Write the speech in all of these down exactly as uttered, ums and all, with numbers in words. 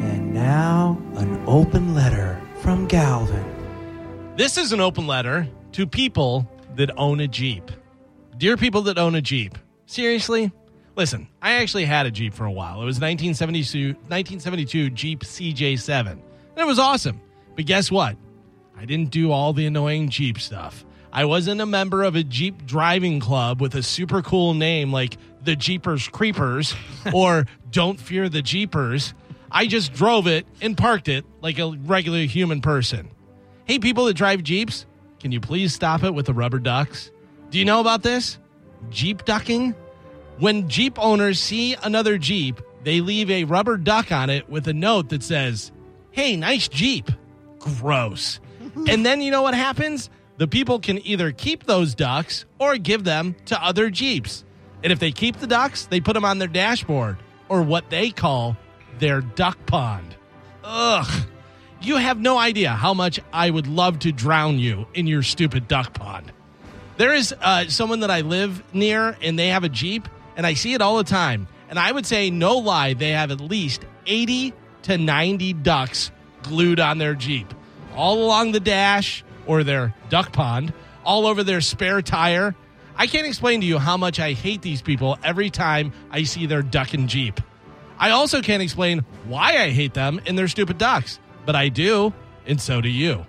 And now, an open letter from Galvin. This is an open letter to people that own a Jeep. Dear people that own a Jeep, seriously? Listen, I actually had a Jeep for a while. It was nineteen seventy-two Jeep C J seven, and it was awesome. But guess what? I didn't do all the annoying Jeep stuff. I wasn't a member of a Jeep driving club with a super cool name like the Jeepers Creepers or Don't Fear the Jeepers. I just drove it and parked it like a regular human person. Hey, people that drive Jeeps, can you please stop it with the rubber ducks? Do you know about this? Jeep ducking? When Jeep owners see another Jeep, they leave a rubber duck on it with a note that says, "Hey, nice Jeep." Gross. And then you know what happens? The people can either keep those ducks or give them to other Jeeps. And if they keep the ducks, they put them on their dashboard, or what they call their duck pond. Ugh. You have no idea how much I would love to drown you in your stupid duck pond. There is uh, someone that I live near, and they have a Jeep, and I see it all the time. And I would say, no lie, they have at least eighty to ninety ducks glued on their Jeep. All along the dash, or their duck pond, all over their spare tire. I can't explain to you how much I hate these people every time I see their ducking Jeep. I also can't explain why I hate them and their stupid ducks, but I do, and so do you.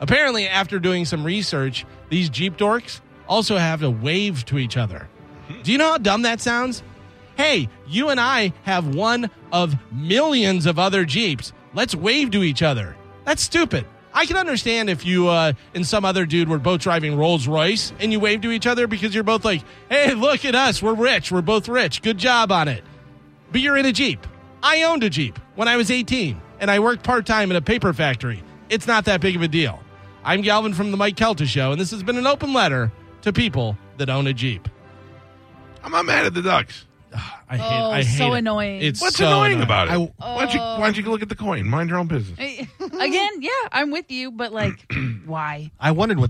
Apparently, after doing some research, these Jeep dorks also have to wave to each other. Do you know how dumb that sounds? Hey, you and I have one of millions of other Jeeps. Let's wave to each other. That's stupid. I can understand if you uh, and some other dude were both driving Rolls Royce and you waved to each other because you're both like, hey, look at us. We're rich. We're both rich. Good job on it. But you're in a Jeep. I owned a Jeep when I was eighteen, and I worked part-time in a paper factory. It's not that big of a deal. I'm Galvin from the Mike Kelta Show, and this has been an open letter to people that own a Jeep. I'm not mad at the ducks. I hate, oh, I hate so it. annoying. It's What's so annoying, annoying about it? I, oh. why, don't you, why don't you look at the coin? Mind your own business. Again, yeah, I'm with you, but like, why? I wondered what that